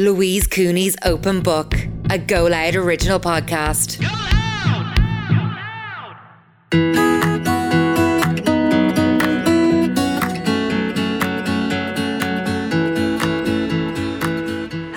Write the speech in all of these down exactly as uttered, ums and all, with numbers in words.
Louise Cooney's Open Book, a Go Loud original podcast. Go Loud! Go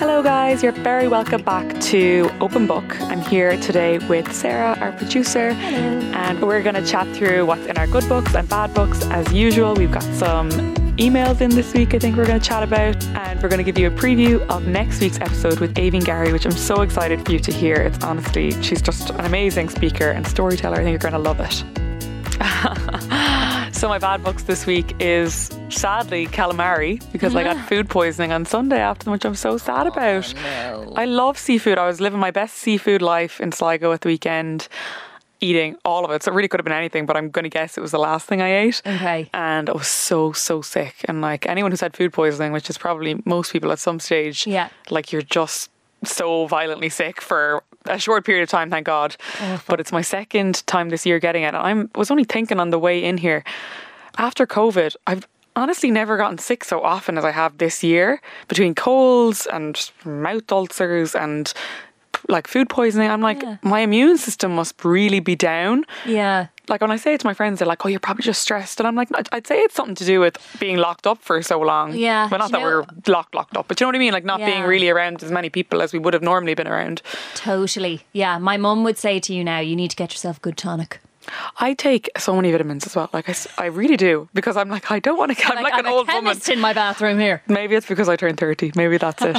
Loud! Go Loud! You're very welcome back to Open Book. I'm here today with Sarah, our producer. Hello. And we're going to chat through what's in our good books and bad books as usual. We've got some emails in this week I think we're going to chat about, and we're going to give you a preview of next week's episode with Aibhín Garrihy, which I'm so excited for you to hear. It's honestly, she's just an amazing speaker and storyteller. I think you're going to love it. So my bad books this week is sadly calamari, because yeah. I got food poisoning on Sunday after, which I'm so sad about. Oh, no. I love seafood. I was living my best seafood life in Sligo at the weekend, eating all of it. So it really could have been anything, but I'm going to guess it was the last thing I ate. Okay. And I was so, so sick. And like anyone who's had food poisoning, which is probably most people at some stage, yeah. like you're just so violently sick for a short period of time, thank God. Oh, but it's my second time this year getting it. I was only thinking on the way in here, after COVID, I've honestly never gotten sick so often as I have this year, between colds and mouth ulcers and like food poisoning. I'm like, yeah. my immune system must really be down. Yeah. Like when I say it to my friends, they're like, oh, you're probably just stressed. And I'm like, I'd say it's something to do with being locked up for so long. Yeah. Well, not that know, we're locked, locked up, but you know what I mean? Like not yeah. being really around as many people as we would have normally been around. Totally. Yeah. My mum would say to you now, you need to get yourself a good tonic. I take so many vitamins as well. Like I, I really do, because I'm like, I don't want to get, I'm like, like an I'm old a chemist woman in my bathroom here. Maybe it's because I turned thirty. Maybe that's it.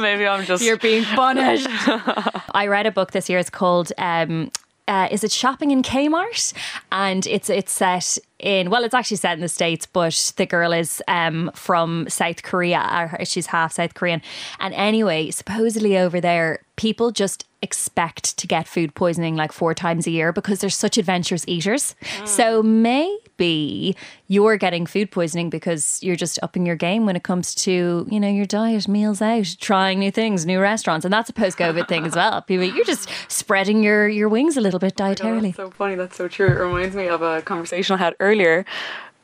Maybe I'm just. You're being punished. I read a book this year. It's called, um, Uh, is it Shopping in Kmart? And it's it's set in, well, it's actually set in the States, but the girl is um, from South Korea, or she's half South Korean. And anyway, supposedly over there, people just expect to get food poisoning like four times a year because they're such adventurous eaters. Mm. So maybe you're getting food poisoning because you're just upping your game when it comes to, you know, your diet, meals out, trying new things, new restaurants. And that's a post-COVID thing as well. You're just spreading your, your wings a little bit dietarily. Oh, that's so funny. That's so true. It reminds me of a conversation I had earlier.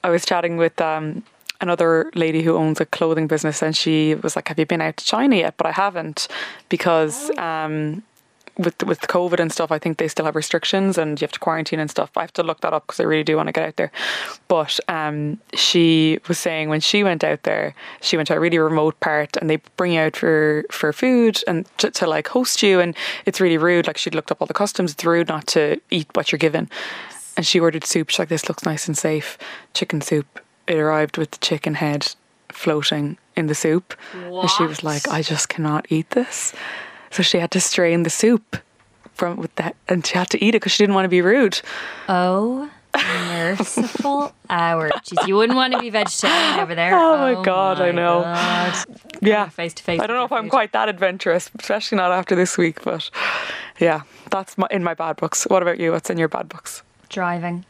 I was chatting with um, another lady who owns a clothing business, and she was like, have you been out to China yet? But I haven't, because... Um, With with COVID and stuff, I think they still have restrictions and you have to quarantine and stuff. I have to look that up because I really do want to get out there. But um, she was saying when she went out there, she went to a really remote part and they bring you out for, for food and to, to like host you. And it's really rude. Like she'd looked up all the customs. It's rude not to eat what you're given. And she ordered soup. She's like, this looks nice and safe. Chicken soup. It arrived with the chicken head floating in the soup. What? And she was like, I just cannot eat this. So she had to strain the soup from with that, and she had to eat it because she didn't want to be rude. Oh, merciful hour. Jeez, you wouldn't want to be vegetarian over there. Oh, my oh God, my I know. God. Yeah. Face to face. I don't know if food. I'm quite that adventurous, especially not after this week. But yeah, that's my, in my bad books. What about you? What's in your bad books? Driving.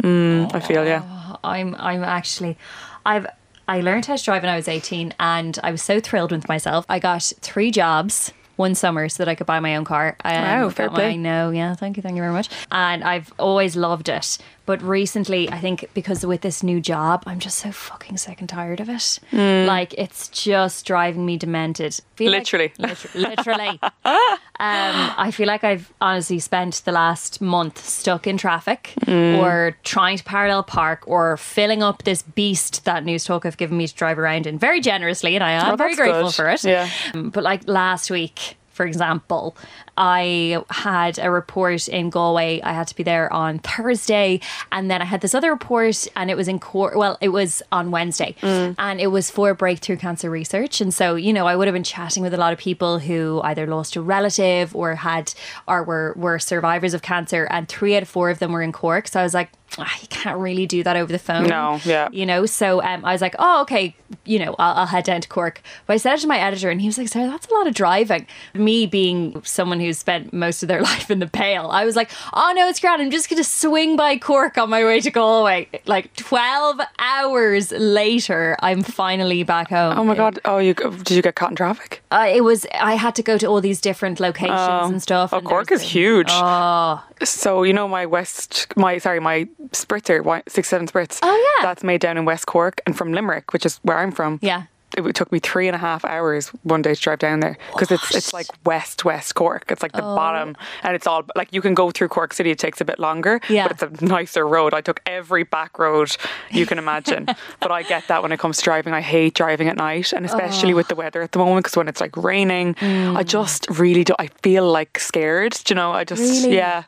Mm, oh, I feel, yeah. I'm, I'm actually, I've... I learned how to drive when I was eighteen and I was so thrilled with myself. I got three jobs one summer so that I could buy my own car. Um, wow, fair play. I know, yeah, thank you, thank you very much. And I've always loved it. But recently, I think because with this new job, I'm just so fucking sick and tired of it. Mm. Like, it's just driving me demented. Feel literally. Like, literally. Literally. um, I feel like I've honestly spent the last month stuck in traffic mm. or trying to parallel park or filling up this beast that News Talk have given me to drive around in very generously, and I am oh, very grateful good. for it. Yeah. Um, but like last week, for example, I had a report in Galway. I had to be there on Thursday, and then I had this other report, and it was in court. Well, it was on Wednesday, mm. and it was for breakthrough cancer research. And so, you know, I would have been chatting with a lot of people who either lost a relative or had or were were survivors of cancer, and three out of four of them were in Cork. So I was like, oh, you can't really do that over the phone. No, yeah, you know. So um, I was like, oh, okay, you know, I'll, I'll head down to Cork. But I said it to my editor, and he was like, Sarah, that's a lot of driving. Me being someone who spent most of their life in the Pale, I was like, oh no, it's grand, I'm just going to swing by Cork on my way to Galway. Like twelve hours later, I'm finally back home. Oh my God. Oh, you did you get caught in traffic? Uh, it was, I had to go to all these different locations uh, and stuff. Oh, and Cork is huge. Oh. So, you know, my West, my, sorry, my spritzer, six seven Spritz. Oh yeah. That's made down in West Cork and from Limerick, which is where I'm from. Yeah. it took me three and a half hours one day to drive down there because it's it's like west west Cork. It's like the oh. bottom, and it's all like you can go through Cork City. It takes a bit longer, yeah. but it's a nicer road. I took every back road you can imagine. But I get that when it comes to driving. I hate driving at night, and especially oh. with the weather at the moment, because when it's like raining, mm. I just really do. I feel like scared. Do you know? I just really? yeah.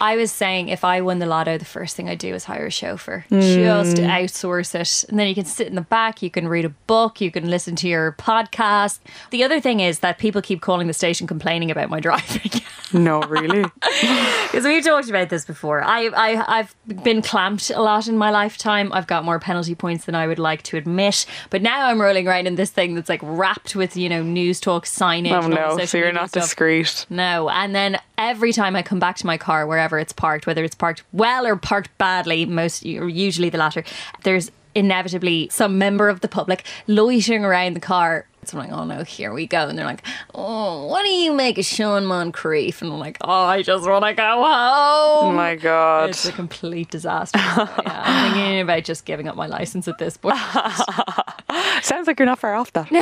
I was saying if I won the lotto, the first thing I do is hire a chauffeur. Mm. Just outsource it, and then you can sit in the back. You can read a book. You can listen to your podcast. The other thing is that people keep calling the station complaining about my driving. No, really? Because we've talked about this before. I, I, I've been clamped a lot in my lifetime. I've got more penalty points than I would like to admit. But now I'm rolling around in this thing that's like wrapped with, you know, News Talk signage. Oh, no, so you're not discreet. No, and then every time I come back to my car, wherever it's parked, whether it's parked well or parked badly, most usually the latter, there's inevitably some member of the public loitering around the car. So I'm like, oh no, here we go. And they're like, oh, what do you make of Sean Moncrief? And I'm like, oh, I just want to go home. Oh my God. It's a complete disaster. So, yeah, I'm thinking about just giving up my license at this point. Sounds like you're not far off though. It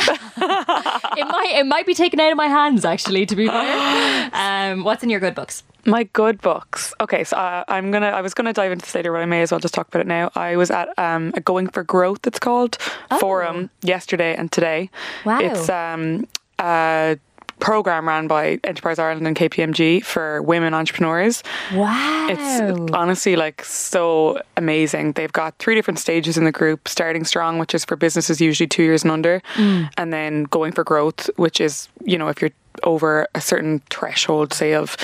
might it might be taken out of my hands actually, to be fair. Um, what's in your good books? My good books. Okay, so uh, I'm gonna. I was gonna dive into this later, but I may as well just talk about it now. I was at um, a Going for Growth, it's called, oh. forum yesterday and today. Wow. It's um a program ran by Enterprise Ireland and K P M G for women entrepreneurs. Wow. It's honestly like so amazing. They've got three different stages in the group: starting strong, which is for businesses usually two years and under, mm. and then Going for Growth, which is you know if you're over a certain threshold, say of,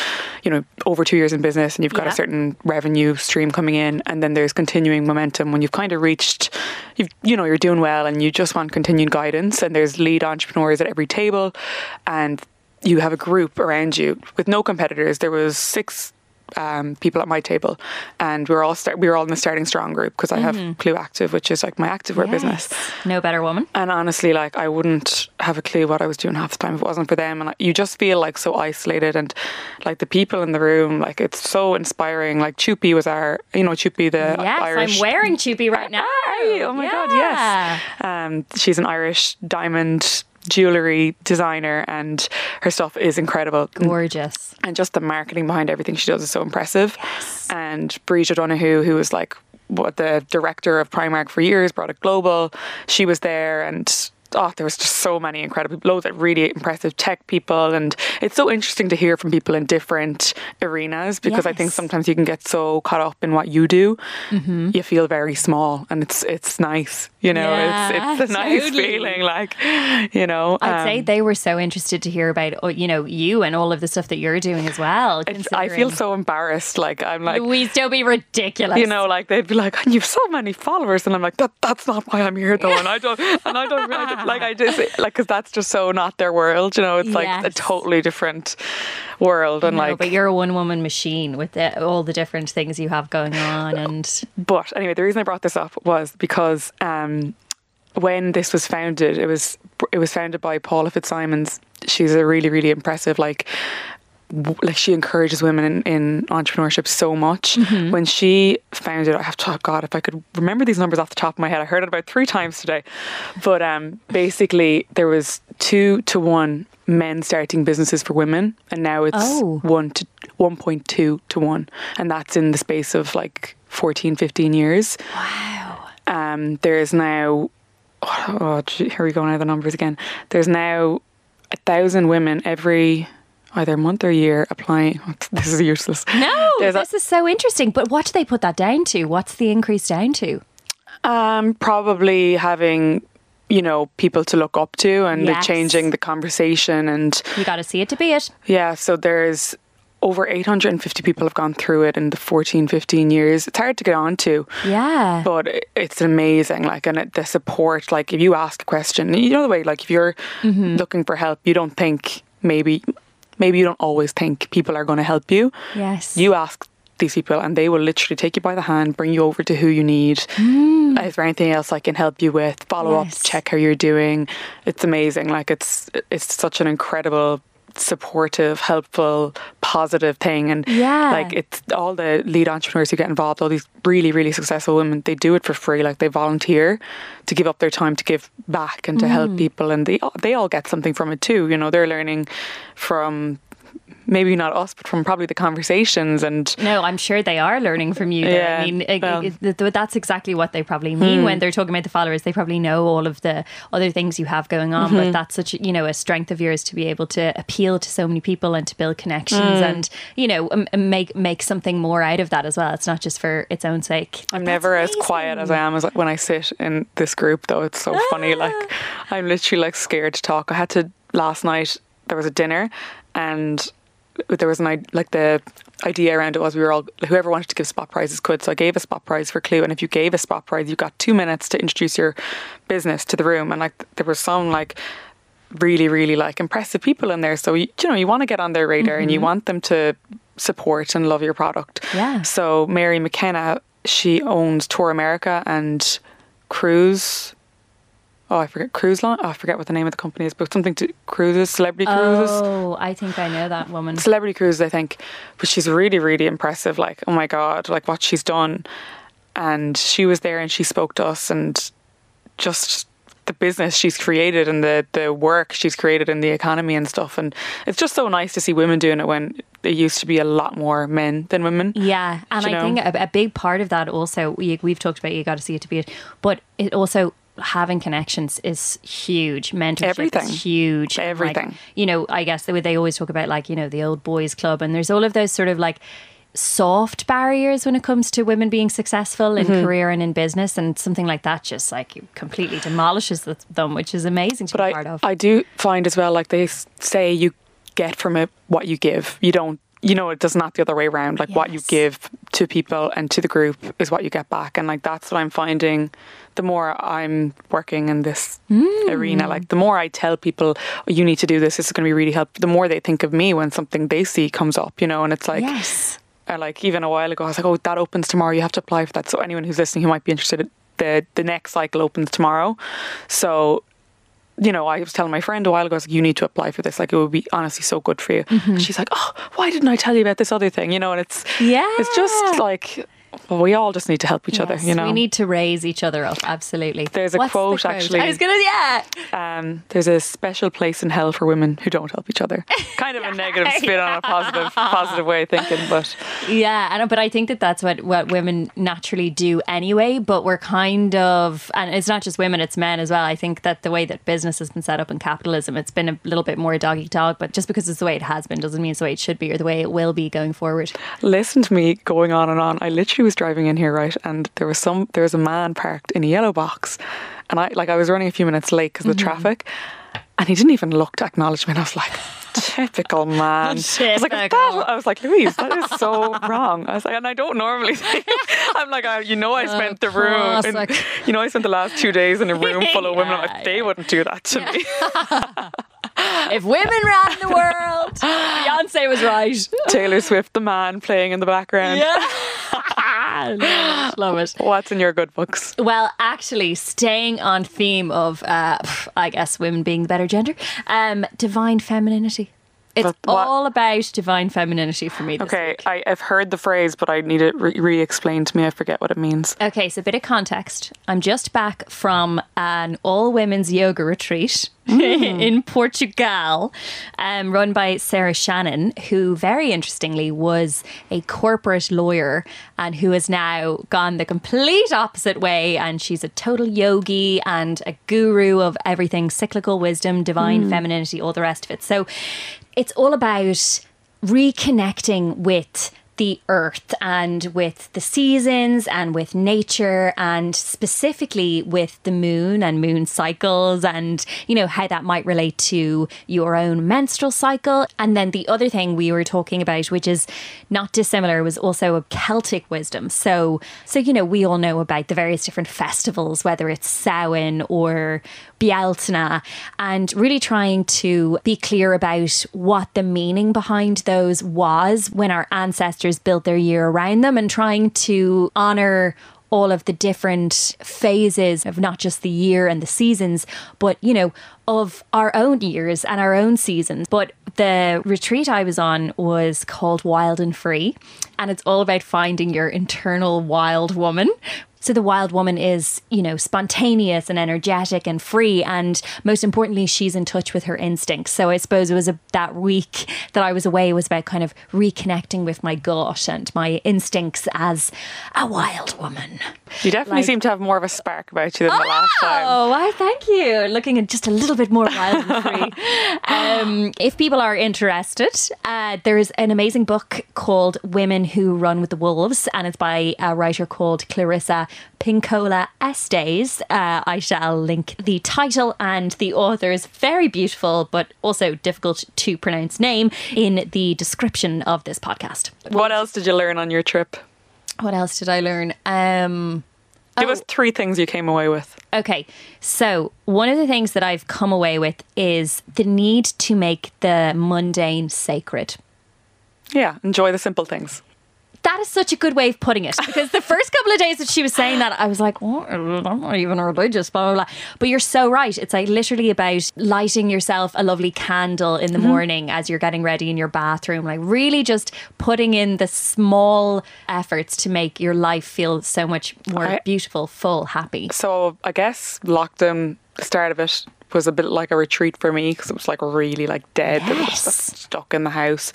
you know, over two years in business and you've got yeah. a certain revenue stream coming in, and then there's continuing momentum when you've kind of reached, you've, you know, you're doing well and you just want continued guidance, and there's lead entrepreneurs at every table and you have a group around you with no competitors. There was six Um, people at my table, and we were all start, we were all in the starting strong group because I mm-hmm. have Clue Active, which is like my activewear yes. business. No better woman. And honestly, like I wouldn't have a clue what I was doing half the time if it wasn't for them. And like, you just feel like so isolated, and like the people in the room, like it's so inspiring. Like Chupi was our, you know, Chupi the yes, Irish. I'm wearing Chupi right now. Oh my yeah. God, yes. Um, she's an Irish diamond jewellery designer, and her stuff is incredible, gorgeous, and just the marketing behind everything she does is so impressive. Yes. And Bridget Donoghue, who was like what the director of Primark for years, brought it global, she was there, and oh, there was just so many incredible, loads of really impressive tech people. And it's so interesting to hear from people in different arenas, because yes. I think sometimes you can get so caught up in what you do, mm-hmm. you feel very small, and it's it's nice, you know, yeah, it's, it's a nice totally. feeling, like, you know. I'd um, say they were so interested to hear about, you know, you and all of the stuff that you're doing as well. I feel so embarrassed, like I'm like, Louise, don't be ridiculous. You know, like they'd be like, and you've so many followers, and I'm like, that that's not why I'm here though, and I don't, and I don't. I don't like I just like because that's just so not their world, you know. It's yes. like a totally different world, and no, like. But you're a one-woman machine with the, all the different things you have going on, and. But anyway, the reason I brought this up was because um, when this was founded, it was it was founded by Paula Fitzsimons. She's a really really impressive like. Like she encourages women in, in entrepreneurship so much. Mm-hmm. When she founded, I have to, oh God, if I could remember these numbers off the top of my head, I heard it about three times today. But um, basically, there was two to one men starting businesses for women, and now it's oh. one to one point two to one, and that's in the space of like fourteen, fifteen years. Wow. Um, there is now. Oh, oh gee, here we go now. The numbers again. There's now a thousand women every. Either month or year applying. This is useless. No, There's this a, is so interesting. But what do they put that down to? What's the increase down to? Um, probably having, you know, people to look up to, and yes. they're changing the conversation, and you got to see it to be it. Yeah. So there's over eight hundred fifty people have gone through it in the fourteen, fifteen years. It's hard to get on to. Yeah. But it's amazing. Like, and it, the support, like if you ask a question, you know the way, like if you're mm-hmm. looking for help, you don't think maybe... Maybe you don't always think people are going to help you. Yes. You ask these people and they will literally take you by the hand, bring you over to who you need. Mm. Is there anything else I can help you with? Follow yes. up, check how you're doing. It's amazing. Like it's it's such an incredible supportive, helpful, positive thing. And yeah. like it's all the lead entrepreneurs who get involved, all these really, really successful women, they do it for free. Like they volunteer to give up their time to give back and to mm. help people. And they, they all get something from it too. You know, they're learning from... maybe not us, but from probably the conversations. And no, I'm sure they are learning from you. Yeah, I mean, well, it, it, that's exactly what they probably mean mm. when they're talking about the followers. They probably know all of the other things you have going on, mm-hmm. but that's such, you know, a strength of yours to be able to appeal to so many people and to build connections mm. and, you know, make make something more out of that as well. It's not just for its own sake. I'm that's never amazing. As quiet as I am as when I sit in this group, though. It's so ah. funny. Like, I'm literally like scared to talk. I had to last night. There was a dinner, and there was an like the idea around it was we were all whoever wanted to give spot prizes could. So I gave a spot prize for Clue, and if you gave a spot prize, you got two minutes to introduce your business to the room. And like there was some like really really like impressive people in there, so you, you know you want to get on their radar mm-hmm. and you want them to support and love your product. Yeah. So Mary McKenna, she owns Tour America and Cruise. Oh, I forget cruise line. Oh, I forget what the name of the company is, but something to cruises, Celebrity Cruises. Oh, I think I know that woman. Celebrity Cruises, I think. But she's really, really impressive. Like, oh my God, like what she's done. And she was there and she spoke to us, and just the business she's created and the, the work she's created in the economy and stuff. And it's just so nice to see women doing it when it used to be a lot more men than women. Yeah. And I know? think a, a big part of that also, we, we've talked about, you got to see it to be it, but it also... having connections is huge. Mentorship Everything. is huge. Everything. Like, you know, I guess they, they always talk about like, you know, the old boys club, and there's all of those sort of like soft barriers when it comes to women being successful in mm-hmm. career and in business, and something like that just like completely demolishes them, which is amazing to but be I, part of. I do find as well, like they say you get from it what you give. You don't, you know, it's not the other way around. Like yes. what you give to people and to the group is what you get back. And like that's what I'm finding the more I'm working in this mm. arena. Like the more I tell people, oh, you need to do this, this is going to be really helpful, the more they think of me when something they see comes up, you know. And it's like, yes. or like even a while ago, I was like, oh, that opens tomorrow, you have to apply for that. So anyone who's listening who might be interested, the, the next cycle opens tomorrow. So you know, I was telling my friend a while ago, I was like, you need to apply for this. Like, it would be honestly so good for you. Mm-hmm. And she's like, oh, why didn't I tell you about this other thing? You know, and it's yeah. it's just like, well, we all just need to help each yes, other, you know. We need to raise each other up, absolutely. There's a quote, the quote actually. I was going to, yeah. Um, there's a special place in hell for women who don't help each other. Kind of a negative spin yeah. on a positive positive way of thinking, but. Yeah, and but I think that that's what, what women naturally do anyway, but we're kind of, and it's not just women, it's men as well. I think that the way that business has been set up in capitalism, it's been a little bit more dog-eat-dog, but just because it's the way it has been doesn't mean it's the way it should be or the way it will be going forward. Listen to me going on and on. I literally was driving in here, right, and there was some there was a man parked in a yellow box, and I like I was running a few minutes late because of mm-hmm. the traffic, and he didn't even look to acknowledge me, and I was like, typical man. Typical. I was like, that, I was like, Louise, that is so wrong. I was like, and I don't normally think, I'm like, I, you know, I spent oh, the room, in, like, you know, I spent the last two days in a room full of yeah, women. I'm like, they yeah. wouldn't do that to yeah. me. If women ran the world, Beyonce was right. Taylor Swift, the man playing in the background. Yeah. Love it. What's in your good books? Well, actually, staying on theme of, uh, I guess, women being the better gender, um, divine femininity. It's all about divine femininity for me this okay, week. Okay, I've heard the phrase, but I need it re- re-explained to me. I forget what it means. Okay, so a bit of context. I'm just back from an all-women's yoga retreat mm. in Portugal, um, run by Sarah Shannon, who very interestingly was a corporate lawyer and who has now gone the complete opposite way. And she's a total yogi and a guru of everything, cyclical wisdom, divine mm. femininity, all the rest of it. So it's all about reconnecting with the earth and with the seasons and with nature, and specifically with the moon and moon cycles, and, you know, how that might relate to your own menstrual cycle. And then the other thing we were talking about, which is not dissimilar, was also a Celtic wisdom. So, so you know, we all know about the various different festivals, whether it's Samhain or Bealtaine, and really trying to be clear about what the meaning behind those was when our ancestors built their year around them, and trying to honour all of the different phases of not just the year and the seasons, but, you know, of our own years and our own seasons. But The retreat I was on was called Wild and Free, and it's all about finding your internal wild woman. So the wild woman is, you know, spontaneous and energetic and free. And most importantly, she's in touch with her instincts. So I suppose it was a, that week that I was away was about kind of reconnecting with my gut and my instincts as a wild woman. You definitely like, seem to have more of a spark about you than oh, the last time. Oh, wow, thank you. Looking at just a little bit more wild and free. Um, if people are interested, uh, there is an amazing book called Women Who Run With The Wolves. And it's by a writer called Clarissa Pinkola Estés. Uh, I shall link the title and the author's very beautiful but also difficult to pronounce name in the description of this podcast. What, what else did you learn on your trip? What else did I learn? Um, Give oh, us three things you came away with. Okay, so one of the things that I've come away with is the need to make the mundane sacred. Yeah, enjoy the simple things. That is such a good way of putting it, because the first couple of days that she was saying that, I was like, oh, I'm not even religious, blah, blah, blah. But you're so right. It's like literally about lighting yourself a lovely candle in the mm-hmm. morning as you're getting ready in your bathroom, like really just putting in the small efforts to make your life feel so much more I, beautiful, full, happy. So I guess lockdown, the start of it, was a bit like a retreat for me, because it was like really like dead. Yes. It was just stuck in the house,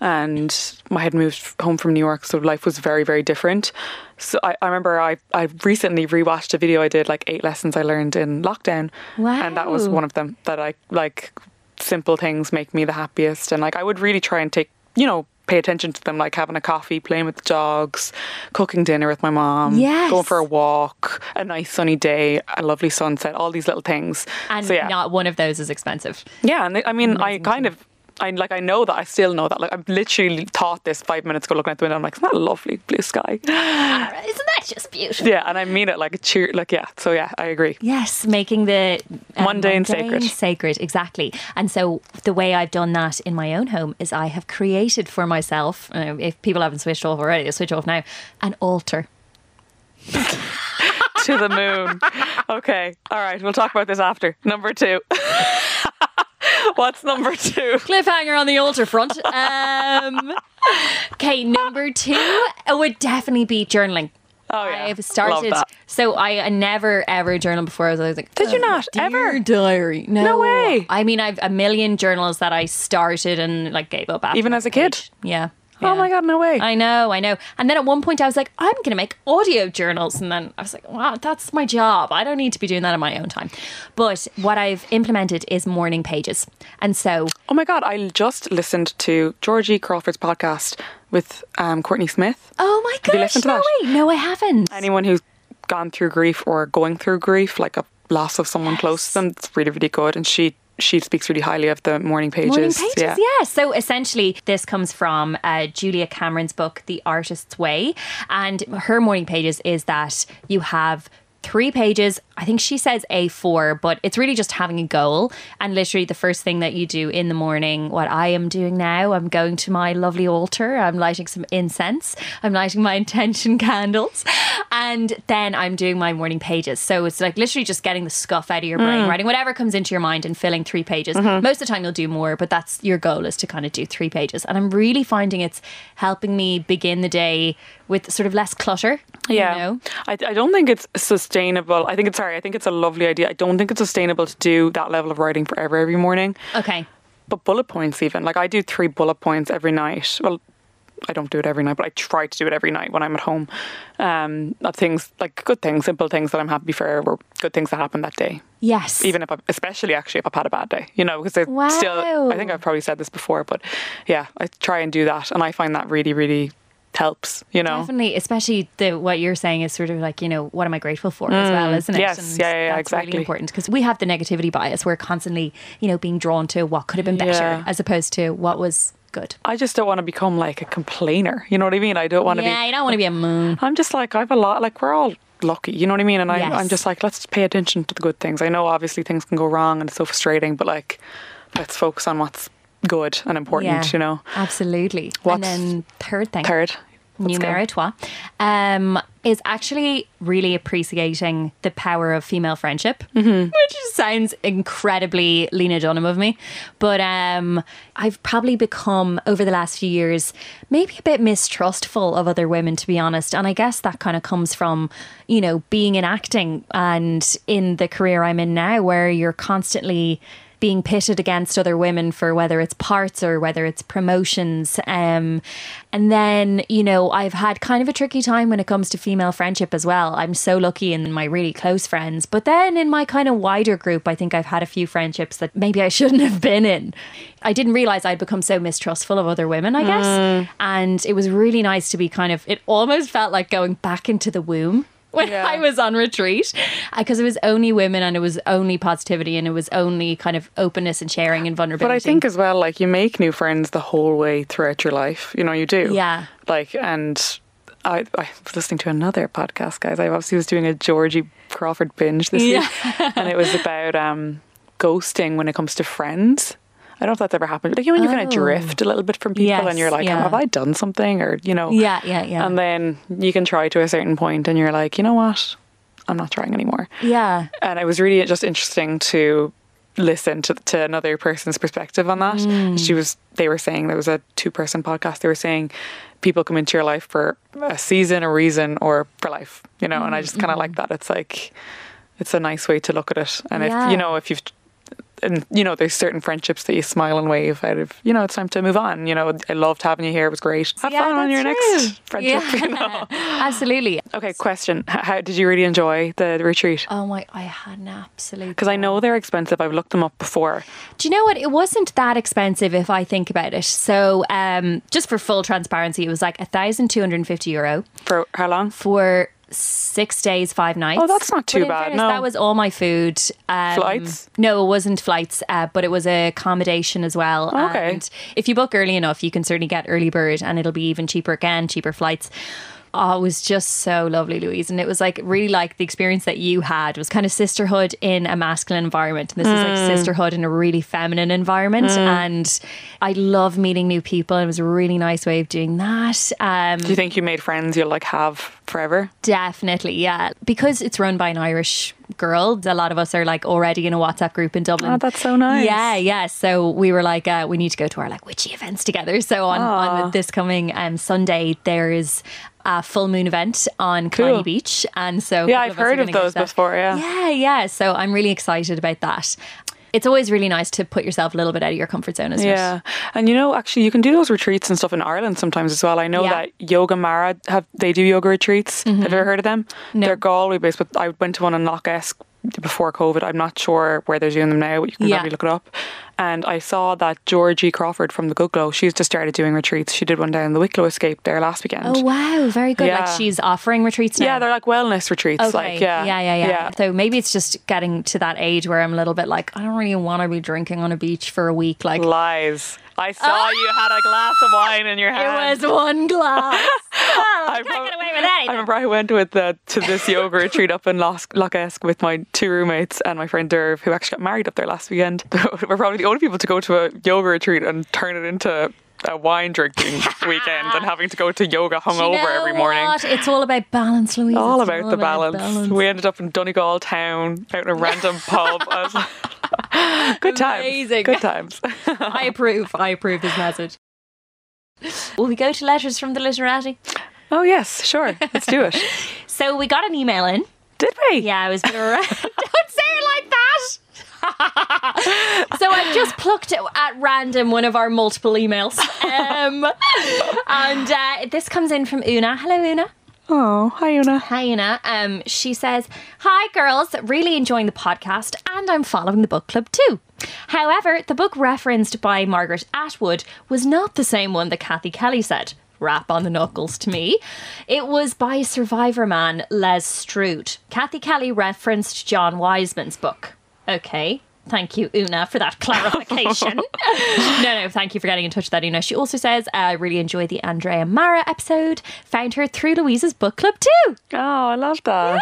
and I had moved home from New York, so life was very, very different. So I, I remember I, I recently rewatched a video I did, like eight lessons I learned in lockdown. Wow. And that was one of them, that I like simple things make me the happiest. And like I would really try and take, you know, pay attention to them, like having a coffee, playing with the dogs, cooking dinner with my mom, yes. going for a walk, a nice sunny day, a lovely sunset, all these little things. And so, yeah. not one of those is expensive. Yeah, and I mean, I kind of, I like, I know that, I still know that. Like, I've literally thought this five minutes ago, looking out the window. I'm like, isn't that a lovely blue sky? Ah, isn't that just beautiful? Yeah, and I mean it like a cheer, like, yeah. So, yeah, I agree. Yes, making the um, mundane, mundane sacred. sacred, exactly. And so, the way I've done that in my own home is I have created for myself, uh, if people haven't switched off already, they'll switch off now, an altar. To the moon. Okay, all right, we'll talk about this after. Number two. What's number two? Cliffhanger on the altar front. Um, okay, number two would definitely be journaling. Oh, yeah. I've started. So I never, ever journaled before. I was like, did oh, you not? Ever? Diary. No, no way. I mean, I've a million journals that I started and like gave up after. Even as a kid? Age. Yeah. Yeah. Oh my God, no way. I know, I know. And then at one point I was like, I'm going to make audio journals. And then I was like, wow, that's my job. I don't need to be doing that in my own time. But what I've implemented is morning pages. And so... Oh my God, I just listened to Georgie Crawford's podcast with um, Courtney Smith. Oh my gosh, have you listened to no that? Way. No, I haven't. Anyone who's gone through grief or going through grief, like a loss of someone yes. close to them, it's really, really good. And she... She speaks really highly of the morning pages. Morning pages, yeah. yeah. So essentially, this comes from uh, Julia Cameron's book, The Artist's Way. And her morning pages is that you have three pages. I think she says A four, but it's really just having a goal. And literally the first thing that you do in the morning, what I am doing now, I'm going to my lovely altar. I'm lighting some incense. I'm lighting my intention candles. And then I'm doing my morning pages. So it's like literally just getting the scuff out of your brain, mm. writing whatever comes into your mind and filling three pages. Mm-hmm. Most of the time you'll do more, but that's your goal, is to kind of do three pages. And I'm really finding it's helping me begin the day with sort of less clutter. Yeah. You know? I, I don't think it's sustainable. I think it's, sorry, I think it's a lovely idea. I don't think it's sustainable to do that level of writing forever every morning. Okay. But bullet points even. Like I do three bullet points every night. Well, I don't do it every night, but I try to do it every night when I'm at home. Um, things like good things, simple things that I'm happy for, or good things that happened that day. Yes. Even if, I've, especially actually if I've had a bad day, you know, because it's wow. still, I think I've probably said this before, but yeah, I try and do that. And I find that really, really helps, you know. Definitely, especially the what you're saying is sort of like, you know, what am I grateful for mm, as well, isn't it? Yes, and yeah, yeah, that's exactly. really important, because we have the negativity bias. We're constantly, you know, being drawn to what could have been better yeah. as opposed to what was good. I just don't want to become like a complainer. You know what I mean? I don't want to yeah, be... Yeah, you don't want to be a moon. I'm just like, I have a lot, like we're all lucky, you know what I mean? And yes. I'm, I'm just like, let's pay attention to the good things. I know obviously things can go wrong and it's so frustrating, but like, let's focus on what's good and important, yeah, you know. Absolutely. What's and then third thing. Third. Numéro trois. Um, is actually really appreciating the power of female friendship, mm-hmm. which sounds incredibly Lena Dunham of me. But um, I've probably become, over the last few years, maybe a bit mistrustful of other women, to be honest. And I guess that kind of comes from, you know, being in acting and in the career I'm in now, where you're constantly being pitted against other women for whether it's parts or whether it's promotions. Um, and then, you know, I've had kind of a tricky time when it comes to female friendship as well. I'm so lucky in my really close friends. But then in my kind of wider group, I think I've had a few friendships that maybe I shouldn't have been in. I didn't realise I'd become so mistrustful of other women, I guess. Mm. And it was really nice to be kind of, it almost felt like going back into the womb when yeah. I was on retreat, because it was only women and it was only positivity and it was only kind of openness and sharing and vulnerability. But I think as well, like, you make new friends the whole way throughout your life. You know, you do. Yeah. Like, and I, I was listening to another podcast, guys. I obviously was doing a Georgie Crawford binge this yeah. week. And it was about um, ghosting when it comes to friends. I don't know if that's ever happened. Like, you know, when you oh. kind of drift a little bit from people yes, and you're like, yeah. oh, have I done something? Or, you know. Yeah, yeah, yeah. And then you can try to a certain point and you're like, you know what? I'm not trying anymore. Yeah. And it was really just interesting to listen to, to another person's perspective on that. Mm. She was, they were saying, there was a two-person podcast, they were saying people come into your life for a season, a reason, or for life, you know. Mm. And I just kind of mm. like that. It's like, it's a nice way to look at it. And yeah. if, you know, if you've, and, you know, there's certain friendships that you smile and wave out of, you know, it's time to move on. You know, I loved having you here. It was great. Have yeah, fun on your true. next friendship. Yeah. You know? Absolutely. Okay, question. How did you really enjoy the, the retreat? Oh my, I had an absolute... Because I know they're expensive. I've looked them up before. Do you know what? It wasn't that expensive if I think about it. So um, just for full transparency, it was like one thousand two hundred fifty euro. For how long? For six days, five nights. Oh, that's not too bad. Fairness, no. That was all my food. Um, flights? No, it wasn't flights, uh, but it was accommodation as well. Oh, okay. And if you book early enough, you can certainly get early bird and it'll be even cheaper again, cheaper flights. Oh, it was just so lovely, Louise. And it was like really like the experience that you had was kind of sisterhood in a masculine environment. And this mm. is like sisterhood in a really feminine environment. Mm. And I love meeting new people. It was a really nice way of doing that. Um, Do you think you made friends you'll like have forever? Definitely, yeah. Because it's run by an Irish girl, a lot of us are like already in a WhatsApp group in Dublin. Oh, that's so nice. Yeah, yeah. So we were like, uh, we need to go to our like witchy events together. So on, on this coming um, Sunday, there is a full moon event on Killiney cool. Beach. And so yeah, I've of heard of those before. Yeah, yeah, yeah. So I'm really excited about that. It's always really nice to put yourself a little bit out of your comfort zone, isn't yeah. it? Yeah. And you know, actually, you can do those retreats and stuff in Ireland sometimes as well. I know yeah. that Yoga Mara, have, they do yoga retreats. Mm-hmm. Have you ever heard of them? No. They're Galway based, but I went to one in Loch Esk before COVID. I'm not sure where they're doing them now, but you can yeah. probably look it up. And I saw that Georgie Crawford from the Go Loud, she's just started doing retreats. She did one down in the Wicklow Escape there last weekend. Oh wow, very good. Yeah. Like she's offering retreats now. Yeah, they're like wellness retreats. Okay. Like yeah. yeah, yeah, yeah, yeah. So maybe it's just getting to that age where I'm a little bit like, I don't really want to be drinking on a beach for a week. Like lies. I saw oh! you had a glass of wine in your hand. It was one glass. Oh, I can't get away with that either. I remember I went with the, to this yoga retreat up in Loch Esk with my two roommates and my friend Derv, who actually got married up there last weekend. We're probably the only people to go to a yoga retreat and turn it into a wine drinking weekend and having to go to yoga hungover you know every morning. What? It's all about balance, Louise. All about all the about balance. balance. We ended up in Donegal town out in a random pub. I was like, good times. Amazing. Good times. I approve. I approve this message. Will we go to letters from the literati? Oh yes, sure. Let's do it. So we got an email in. Did we? Yeah, I was going to. Don't say it like that. So I've just plucked at random one of our multiple emails, um, and uh, this comes in from Una. Hello, Una. Oh, hi, Una. Hi, Una. Um, she says, hi, girls. Really enjoying the podcast and I'm following the book club too. However, the book referenced by Margaret Atwood was not the same one that Kathy Kelly said. Rap on the knuckles to me. It was by Survivor Man Les Stroud. Kathy Kelly referenced John Wiseman's book. Okay. Thank you, Una, for that clarification. no, no, thank you for getting in touch with that, Una. She also says, I uh, really enjoyed the Andrea Mara episode. Found her through Louise's book club too. Oh, I love that.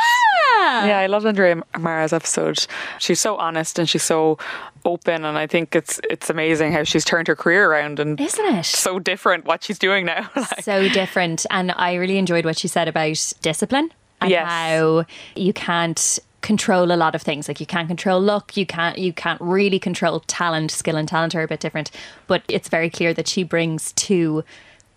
Yeah, yeah I loved Andrea Mara's episode. She's so honest and she's so open, and I think it's it's amazing how she's turned her career around, and isn't it so different what she's doing now? like. So different. And I really enjoyed what she said about discipline and yes. how you can't control a lot of things. Like you can't control luck, you can't you can't really control talent. Skill and talent are a bit different, but it's very clear that she brings to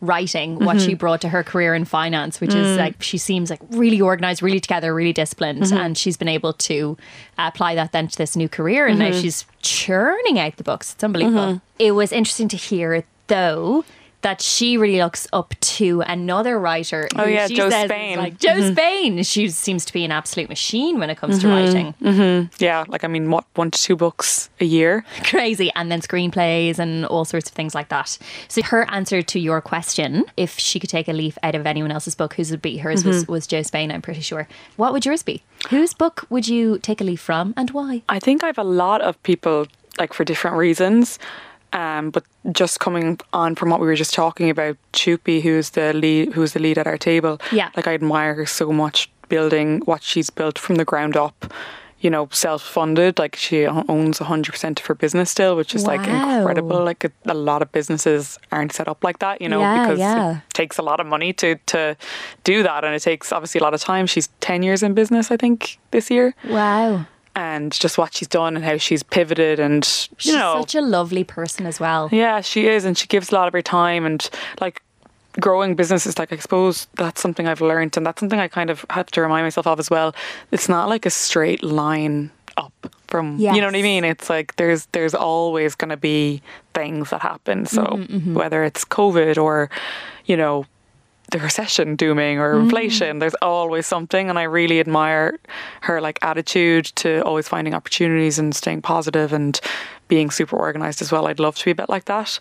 writing what mm-hmm. she brought to her career in finance, which mm. is like she seems like really organised, really together, really disciplined, mm-hmm. and she's been able to apply that then to this new career, and mm-hmm. now she's churning out the books. It's unbelievable. Mm-hmm. It was interesting to hear though that she really looks up to another writer. Oh yeah, Jo Spain. Like Jo mm-hmm. Spain, she seems to be an absolute machine when it comes mm-hmm. to writing. Mm-hmm. Yeah, like I mean, what one to two books a year? Crazy, and then screenplays and all sorts of things like that. So her answer to your question, if she could take a leaf out of anyone else's book, whose would be hers mm-hmm. was was Jo Spain. I'm pretty sure. What would yours be? Whose book would you take a leaf from, and why? I think I have a lot of people, like for different reasons. Um, but just coming on from what we were just talking about, Chupi, who's the lead, who's the lead at our table. Yeah. Like I admire her so much, building what she's built from the ground up, you know, self-funded. Like she owns one hundred percent of her business still, which is wow. like incredible. Like a, a lot of businesses aren't set up like that, you know, yeah, because yeah. it takes a lot of money to, to do that. And it takes obviously a lot of time. She's ten years in business, I think, this year. Wow. And just what she's done and how she's pivoted, and you know, she's such a lovely person as well. Yeah, she is, and she gives a lot of her time, and like growing businesses, like I suppose that's something I've learned, and that's something I kind of have to remind myself of as well. It's not like a straight line up from yes. you know what I mean. It's like there's there's always going to be things that happen. So mm-hmm, mm-hmm. whether it's COVID or you know the recession dooming or inflation, mm. there's always something, and I really admire her like attitude to always finding opportunities and staying positive and being super organised as well. I'd love to be a bit like that.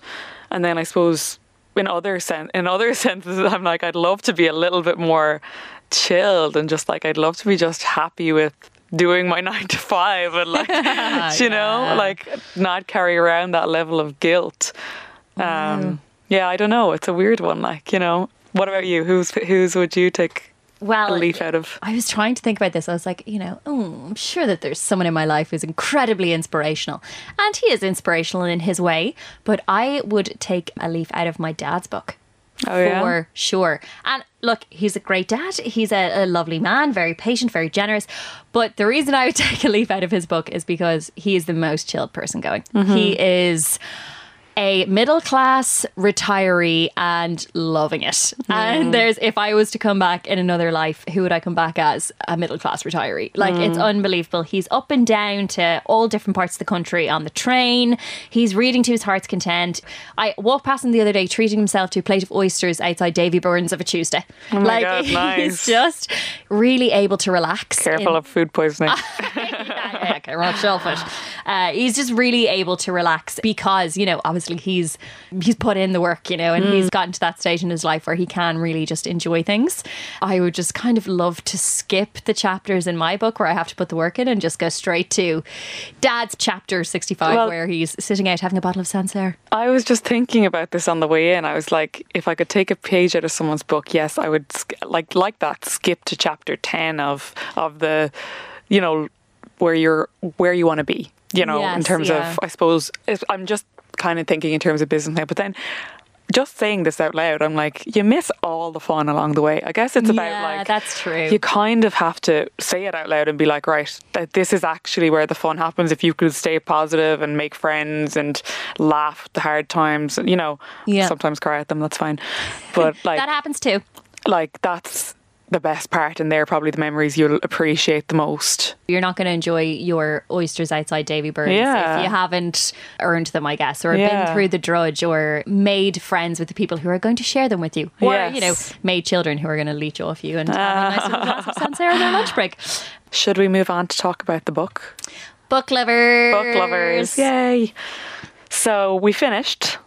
And then I suppose in other sen- in other senses, I'm like I'd love to be a little bit more chilled and just like I'd love to be just happy with doing my nine to five and like yeah, you know yeah. like not carry around that level of guilt. Wow. Um, yeah, I don't know. It's a weird one, like you know. What about you? Who's whose would you take well, a leaf out of? I was trying to think about this. I was like, you know, oh, I'm sure that there's someone in my life who's incredibly inspirational. And he is inspirational in his way. But I would take a leaf out of my dad's book. Oh, for yeah? sure. And look, he's a great dad. He's a, a lovely man, very patient, very generous. But the reason I would take a leaf out of his book is because he is the most chilled person going. Mm-hmm. He is a middle-class retiree and loving it. Mm. And there's, if I was to come back in another life, who would I come back as? A middle-class retiree. Like, mm. it's unbelievable. He's up and down to all different parts of the country on the train. He's reading to his heart's content. I walked past him the other day treating himself to a plate of oysters outside Davy Burns of a Tuesday. Oh my like, God, nice. He's just really able to relax. Careful in... of food poisoning. yeah, okay, we're on shellfish. Uh, he's just really able to relax because, you know, obviously he's he's put in the work, you know, and mm. he's gotten to that stage in his life where he can really just enjoy things. I would just kind of love to skip the chapters in my book where I have to put the work in and just go straight to Dad's chapter sixty-five, well, where he's sitting out having a bottle of Sancerre. I was just thinking about this on the way in. I was like, if I could take a page out of someone's book, yes, I would sk- like like that skip to chapter ten of of the, you know, where you're where you want to be, you know, yes, in terms yeah. of, I suppose, I'm just kind of thinking in terms of business now, but then just saying this out loud, I'm like, you miss all the fun along the way. I guess it's about yeah, like, that's true. You kind of have to say it out loud and be like, right, that this is actually where the fun happens. If you could stay positive and make friends and laugh at the hard times, you know, yeah. sometimes cry at them, that's fine. But like, that happens too. Like, that's the best part, and they're probably the memories you'll appreciate the most. You're not going to enjoy your oysters outside Davy Burns yeah. if you haven't earned them, I guess, or yeah. been through the drudge, or made friends with the people who are going to share them with you, or yes. you know, made children who are going to leech off you and have a nice little glass of Sancerre on their lunch break. Should we move on to talk about the book? Book lovers, book lovers, yay! So we finished,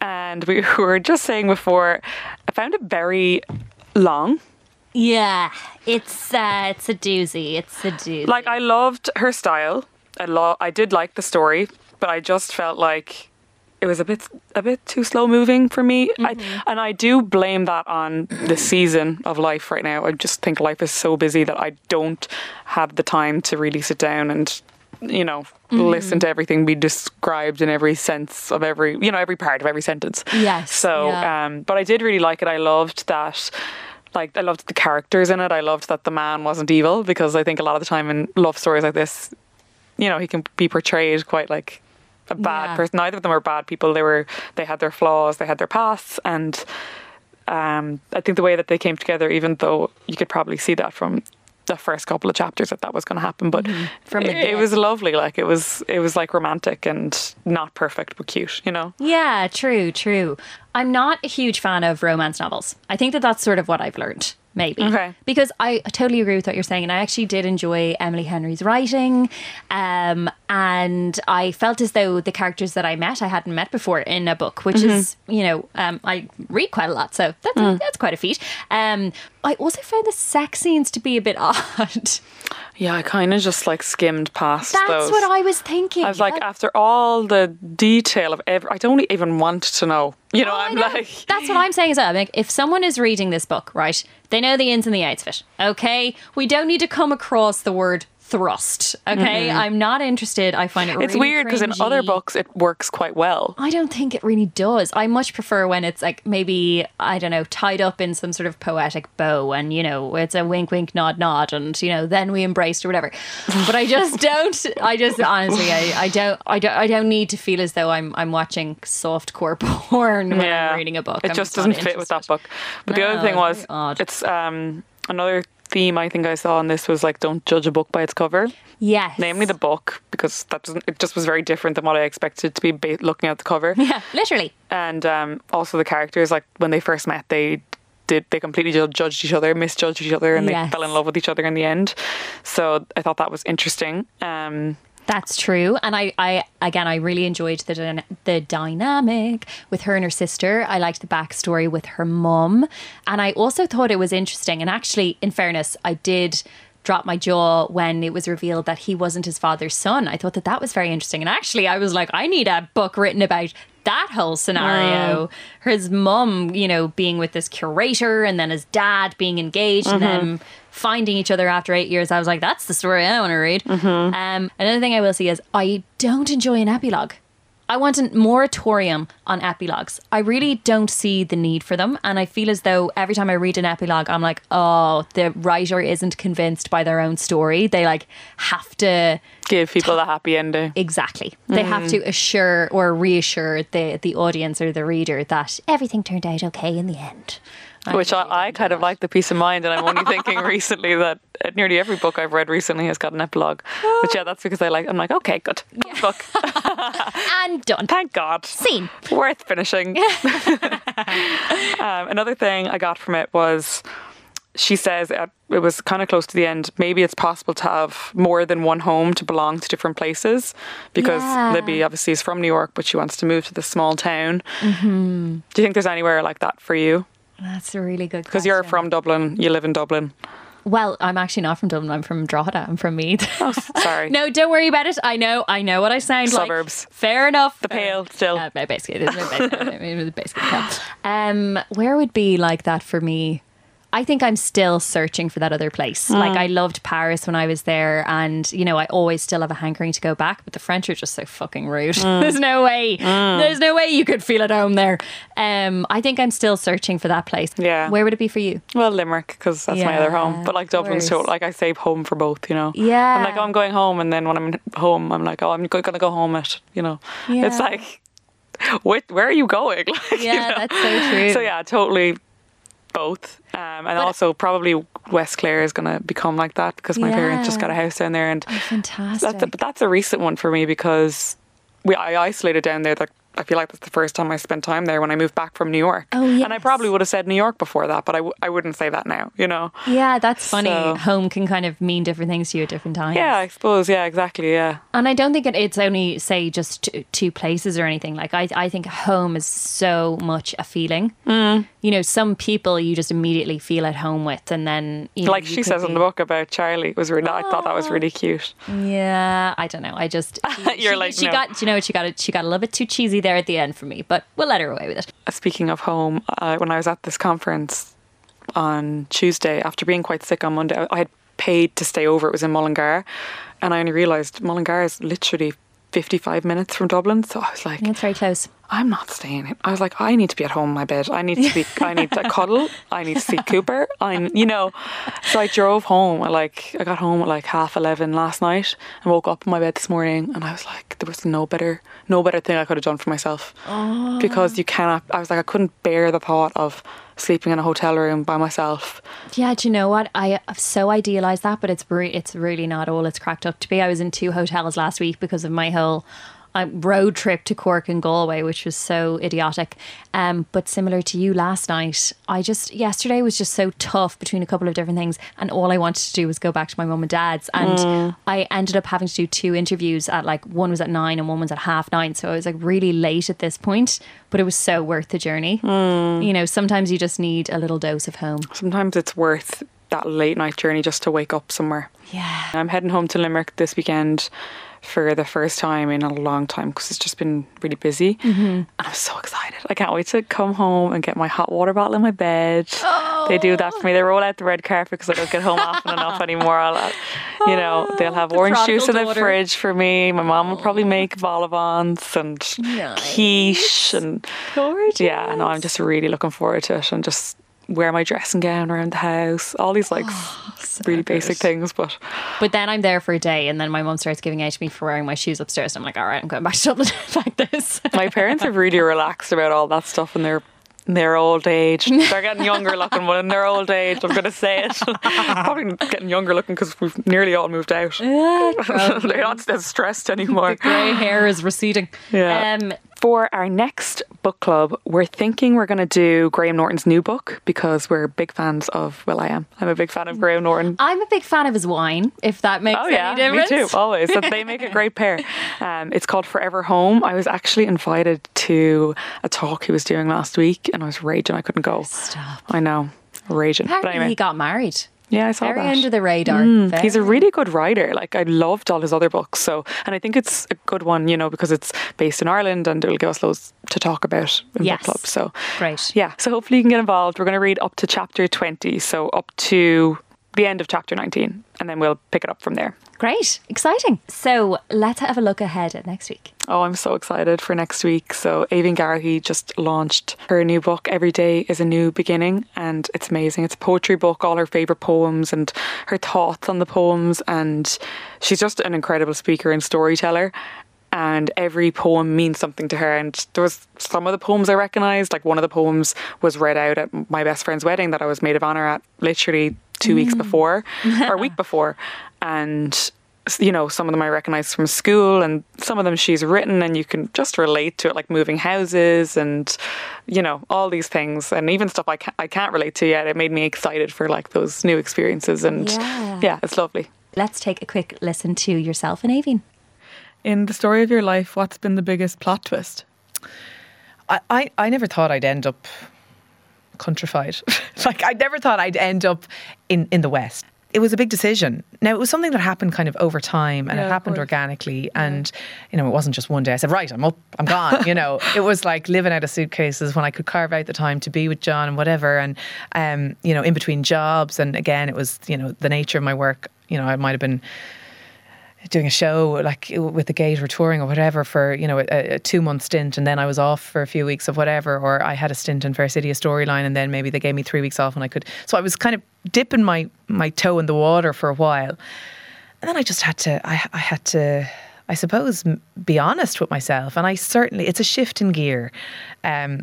and we were just saying before, I found it very long. Yeah, it's uh, it's a doozy. It's a doozy. Like, I loved her style. I lo- I did like the story, but I just felt like it was a bit a bit too slow moving for me. Mm-hmm. I, and I do blame that on the season of life right now. I just think life is so busy that I don't have the time to really sit down and, you know, mm-hmm. listen to everything be described in every sense of every, you know, every part of every sentence. Yes. So, yeah. um, but I did really like it. I loved that. Like, I loved the characters in it. I loved that the man wasn't evil, because I think a lot of the time in love stories like this, you know, he can be portrayed quite like a bad yeah. person. Neither of them were bad people. They were, they had their flaws, they had their pasts. And um, I think the way that they came together, even though you could probably see that from the first couple of chapters that that was going to happen, but mm-hmm. from it, it was lovely. Like, it was, it was like romantic and not perfect, but cute, you know? Yeah, true, true. I'm not a huge fan of romance novels. I think that that's sort of what I've learned, maybe. Okay. Because I totally agree with what you're saying, and I actually did enjoy Emily Henry's writing, um, and I felt as though the characters that I met, I hadn't met before in a book, which mm-hmm. is, you know, um, I read quite a lot, so that's, mm. that's quite a feat. Um, I also found the sex scenes to be a bit odd. Yeah, I kind of just like skimmed past That's those. What I was thinking. I was like, that... after all the detail of every, I don't even want to know. You know, oh, I'm know. like... That's what I'm saying as well. I'm like, if someone is reading this book, right, they know the ins and the outs of it, okay? We don't need to come across the word thrust, okay? Mm-hmm. I'm not interested. I find it really It's weird because in other books it works quite well. I don't think it really does. I much prefer when it's like maybe, I don't know, tied up in some sort of poetic bow and, you know, it's a wink, wink, nod, nod and, you know, then we embraced or whatever. But I just don't, I just honestly, I, I, don't, I don't I don't need to feel as though I'm I'm watching softcore porn when yeah. I'm reading a book. It I'm just doesn't fit with that book. But no, the other thing was, it's um another theme I think I saw on this was like, don't judge a book by its cover. Yes. Namely the book, because that doesn't, it just was very different than what I expected to be ba- looking at the cover. Yeah, literally. And um, also the characters, like when they first met, they did they completely judged each other, misjudged each other, and yes. they fell in love with each other in the end. So I thought that was interesting. Um, That's true. And I, I, again, I really enjoyed the the dynamic with her and her sister. I liked the backstory with her mum. And I also thought it was interesting. And actually, in fairness, I did drop my jaw when it was revealed that he wasn't his father's son. I thought that that was very interesting. And actually, I was like, I need a book written about that whole scenario. Wow. His mum, you know, being with this curator, and then his dad being engaged, mm-hmm. and then finding each other after eight years. I was like, that's the story I want to read. Mm-hmm. Um, another thing I will say is I don't enjoy an epilogue. I want a moratorium on epilogues. I really don't see the need for them. And I feel as though every time I read an epilogue, I'm like, oh, the writer isn't convinced by their own story. They like have to give people t- a happy ending. Exactly. Mm. They have to assure or reassure the, the audience or the reader that everything turned out okay in the end. I Which I, I kind of like the peace of mind, and I'm only thinking recently that nearly every book I've read recently has got an epilogue. But yeah, that's because I like, I'm like, okay, good, good yeah. book. And done. Thank God. Scene. Worth finishing. um, another thing I got from it was, she says, at, it was kind of close to the end, maybe it's possible to have more than one home to belong to different places, because yeah. Libby obviously is from New York, but she wants to move to this small town. Mm-hmm. Do you think there's anywhere like that for you? That's a really good question. Because you're from Dublin. You live in Dublin. Well, I'm actually not from Dublin. I'm from Drogheda. I'm from Meath. Oh, sorry. No, don't worry about it. I know. I know what I sound like. Suburbs. Fair enough. The Pale, still. Uh, basically, basically, basically um, where would be like that for me? I think I'm still searching for that other place. Mm. Like, I loved Paris when I was there, and, you know, I always still have a hankering to go back, but the French are just so fucking rude. Mm. There's no way. Mm. There's no way you could feel at home there. Um, I think I'm still searching for that place. Yeah. Where would it be for you? Well, Limerick, because that's yeah, my other home. But, like, Dublin's so, like, I save home for both, you know? Yeah. I'm like, oh, I'm going home, and then when I'm home, I'm like, oh, I'm going to go home at, you know? Yeah. It's like, where, where are you going? Like, yeah, you know? That's so true. So, yeah, totally... both um, and but also probably West Clare is going to become like that, because my yeah. parents just got a house down there, and oh, fantastic. That's a, but that's a recent one for me, because we I isolated down there, like I feel like that's the first time I spent time there when I moved back from New York. Oh, yes. And I probably would have said New York before that, but I, w- I wouldn't say that now, you know. Yeah, that's funny. So, home can kind of mean different things to you at different times. Yeah, I suppose. Yeah, exactly. Yeah. And I don't think it, it's only, say, just t- two places or anything. Like, I, I think home is so much a feeling. Mm. You know, some people you just immediately feel at home with, and then, you know, like you she says be... in the book about Charlie, it was really, oh. I thought that was really cute. Yeah, I don't know. I just she, you're she, like she no. got you know she got it she got a little bit too cheesy there at the end for me, but we'll let her away with it. Speaking of home, uh, when I was at this conference on Tuesday, after being quite sick on Monday, I had paid to stay over. It was in Mullingar, and I only realised Mullingar is literally fifty-five minutes from Dublin, so I was like, that's very close. I'm not staying in. I was like, I need to be at home in my bed. I need to be, I need to cuddle. I need to see Cooper. I, you know, so I drove home. I like, I got home at like half eleven last night and woke up in my bed this morning, and I was like, there was no better, no better thing I could have done for myself. Oh. Because you cannot, I was like, I couldn't bear the thought of sleeping in a hotel room by myself. Yeah, do you know what? I have so idealised that, but it's re- it's really not all it's cracked up to be. I was in two hotels last week because of my whole A road trip to Cork and Galway, which was so idiotic, um, but similar to you last night, I just yesterday was just so tough between a couple of different things, and all I wanted to do was go back to my mum and dad's, and mm. I ended up having to do two interviews at like, one was at nine and one was at half nine, so I was like really late at this point, but it was so worth the journey. Mm. You know, sometimes you just need a little dose of home. Sometimes it's worth that late night journey just to wake up somewhere. Yeah, I'm heading home to Limerick this weekend for the first time in a long time, because it's just been really busy. Mm-hmm. And I'm so excited. I can't wait to come home and get my hot water bottle in my bed. Oh. They do that for me. They roll out the red carpet because I don't get home often enough anymore. I'll, you know, they'll have the orange juice in the daughter. fridge for me. My mom will probably make vol-au-vents and nice. quiche and gorgeous. Yeah, no, I'm just really looking forward to it, and just wear my dressing gown around the house, all these like oh, so really good. basic things, but but then I'm there for a day, and then my mum starts giving out to me for wearing my shoes upstairs, and I'm like, alright, I'm going back to Dublin like this. My parents are really relaxed about all that stuff, and they're in their old age. They're getting younger looking, but in their old age, I'm going to say it. Probably getting younger looking because we've nearly all moved out. Yeah, they're not as stressed anymore. The grey hair is receding. Yeah. Um, For our next book club, we're thinking we're going to do Graham Norton's new book, because we're big fans of, well, I am. I'm a big fan of Graham Norton. I'm a big fan of his wine, if that makes oh, any yeah, difference. Oh yeah, me too, always. So they make a great pair. Um, it's called Forever Home. I was actually invited to a talk he was doing last week, and I was raging. I couldn't go. Stop. I know, raging. Apparently but anyway. He got married. Yeah, I saw Very that. Very under the radar. Mm, he's a really good writer. Like, I loved all his other books. So, and I think it's a good one, you know, because it's based in Ireland, and it'll give us loads to talk about in yes. book club. So, great. Yeah. So hopefully you can get involved. We're going to read up to chapter twenty, so up to the end of chapter nineteen, and then we'll pick it up from there. Great. Exciting. So let's have a look ahead at next week. Oh, I'm so excited for next week. So Aibhín Garrihy just launched her new book, Every Day is a New Beginning, and it's amazing. It's a poetry book, all her favourite poems and her thoughts on the poems, and she's just an incredible speaker and storyteller. And every poem means something to her. And there was some of the poems I recognised. Like, one of the poems was read out at my best friend's wedding that I was maid of honour at literally two mm. weeks before or a week before. And, you know, some of them I recognised from school, and some of them she's written, and you can just relate to it, like moving houses and, you know, all these things. And even stuff I can't, I can't relate to yet. It made me excited for like those new experiences. And yeah, yeah it's lovely. Let's take a quick listen to yourself and Aibhín. In the story of your life, what's been the biggest plot twist? I, I, I never thought I'd end up countrified. Like, I never thought I'd end up in, in the West. It was a big decision. Now, it was something that happened kind of over time, and yeah, it happened organically. Yeah. And, you know, it wasn't just one day I said, right, I'm up, I'm gone. You know, it was like living out of suitcases when I could carve out the time to be with John and whatever. And, um, you know, in between jobs. And again, it was, you know, the nature of my work. You know, I might have been doing a show like with the Gate or touring or whatever for, you know, a, a two month stint, and then I was off for a few weeks of whatever, or I had a stint in Fair City, a storyline, and then maybe they gave me three weeks off and I could, so I was kind of dipping my, my toe in the water for a while, and then I just had to, I, I had to, I suppose, be honest with myself. And I certainly, it's a shift in gear. Um,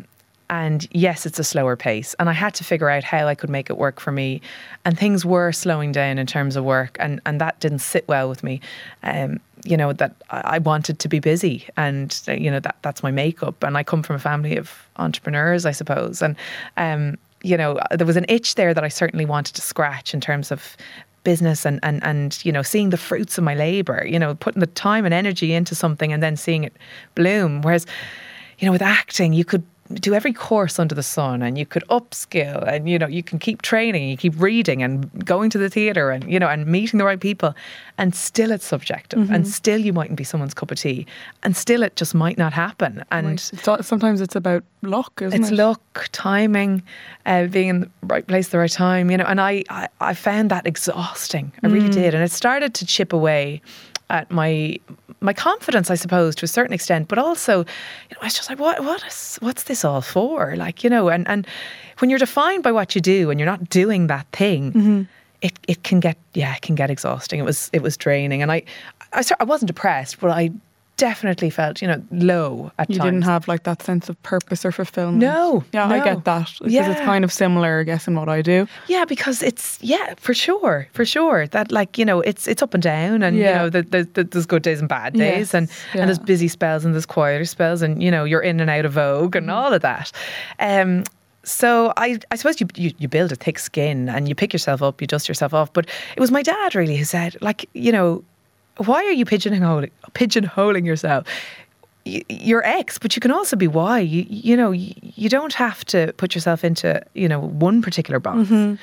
And yes, it's a slower pace. And I had to figure out how I could make it work for me. And things were slowing down in terms of work. And, and that didn't sit well with me. Um, you know, that I wanted to be busy. And, you know, that that's my makeup. And I come from a family of entrepreneurs, I suppose. And, um, you know, there was an itch there that I certainly wanted to scratch in terms of business and, and, and, you know, seeing the fruits of my labor, you know, putting the time and energy into something and then seeing it bloom. Whereas, you know, with acting, you could do every course under the sun and you could upskill and, you know, you can keep training, you keep reading and going to the theatre and, you know, and meeting the right people. And still it's subjective, mm-hmm. and still you mightn't be someone's cup of tea, and still it just might not happen. And right. so, sometimes it's about luck, isn't it's it? It's luck, timing, uh, being in the right place at the right time, you know, and I, I, I found that exhausting. I mm. really did. And it started to chip away at my my confidence, I suppose, to a certain extent, but also, you know, I was just like, what what is what's this all for? Like, you know, and, and when you're defined by what you do and you're not doing that thing, mm-hmm. it it can get yeah, it can get exhausting. It was it was draining, and I I, I wasn't depressed, but I definitely felt, you know, low at you times. You didn't have like that sense of purpose or fulfillment. No. Yeah, no. I get that. Because yeah. it's kind of similar, I guess, in what I do. Yeah, because it's, yeah, for sure, for sure. That like, you know, it's it's up and down, and, yeah. you know, the, the, the, there's good days and bad days, yes. and, yeah. and there's busy spells and there's quieter spells, and, you know, you're in and out of vogue and all of that. Um, So I, I suppose you, you you build a thick skin and you pick yourself up, you dust yourself off. But it was my dad really who said, like, you know, why are you pigeonholing, pigeonholing yourself? Y- you're X, but you can also be Y. You, you know, you, you don't have to put yourself into, you know, one particular box. Mm-hmm.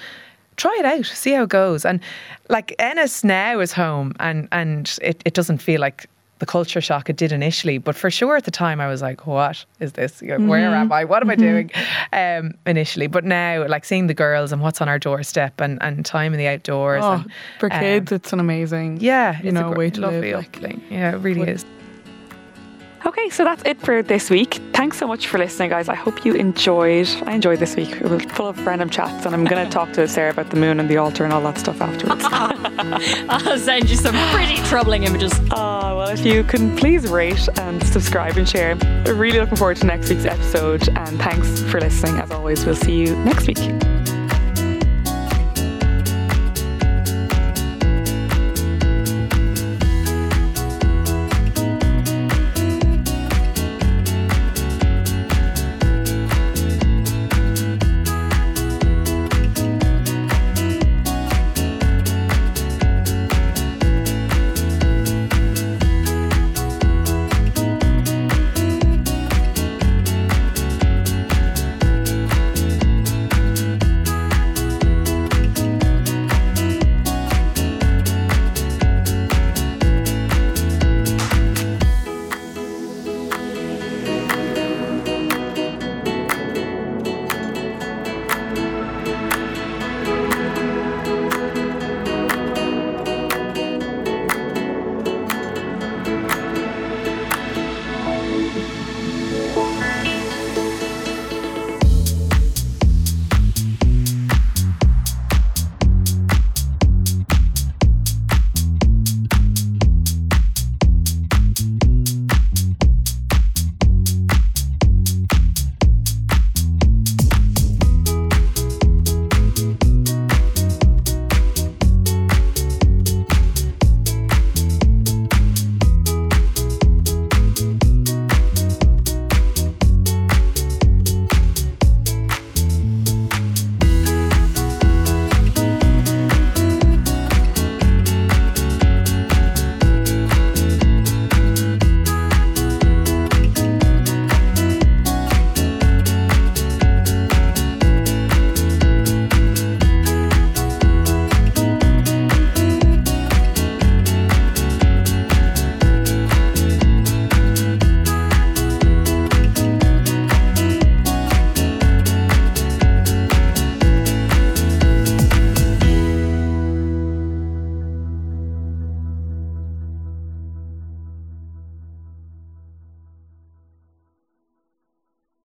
Try it out, see how it goes. And like Ennis now is home, and, and it, it doesn't feel like the culture shock it did initially. But for sure at the time I was like, what is this? Where mm-hmm. am I? What am mm-hmm. I doing? Um, initially. But now, like seeing the girls and what's on our doorstep and, and time in the outdoors. Oh, and, for um, kids, it's an amazing yeah, you know, a, way to lovely live. Lovely like, yeah, it really is. Okay, so that's it for this week. Thanks so much for listening, guys. I hope you enjoyed. I enjoyed this week. It was full of random chats, and I'm going to talk to Sarah about the moon and the altar and all that stuff afterwards. I'll send you some pretty troubling images. Ah, uh, well, if you can please rate and subscribe and share. We're really looking forward to next week's episode, and thanks for listening. As always, we'll see you next week.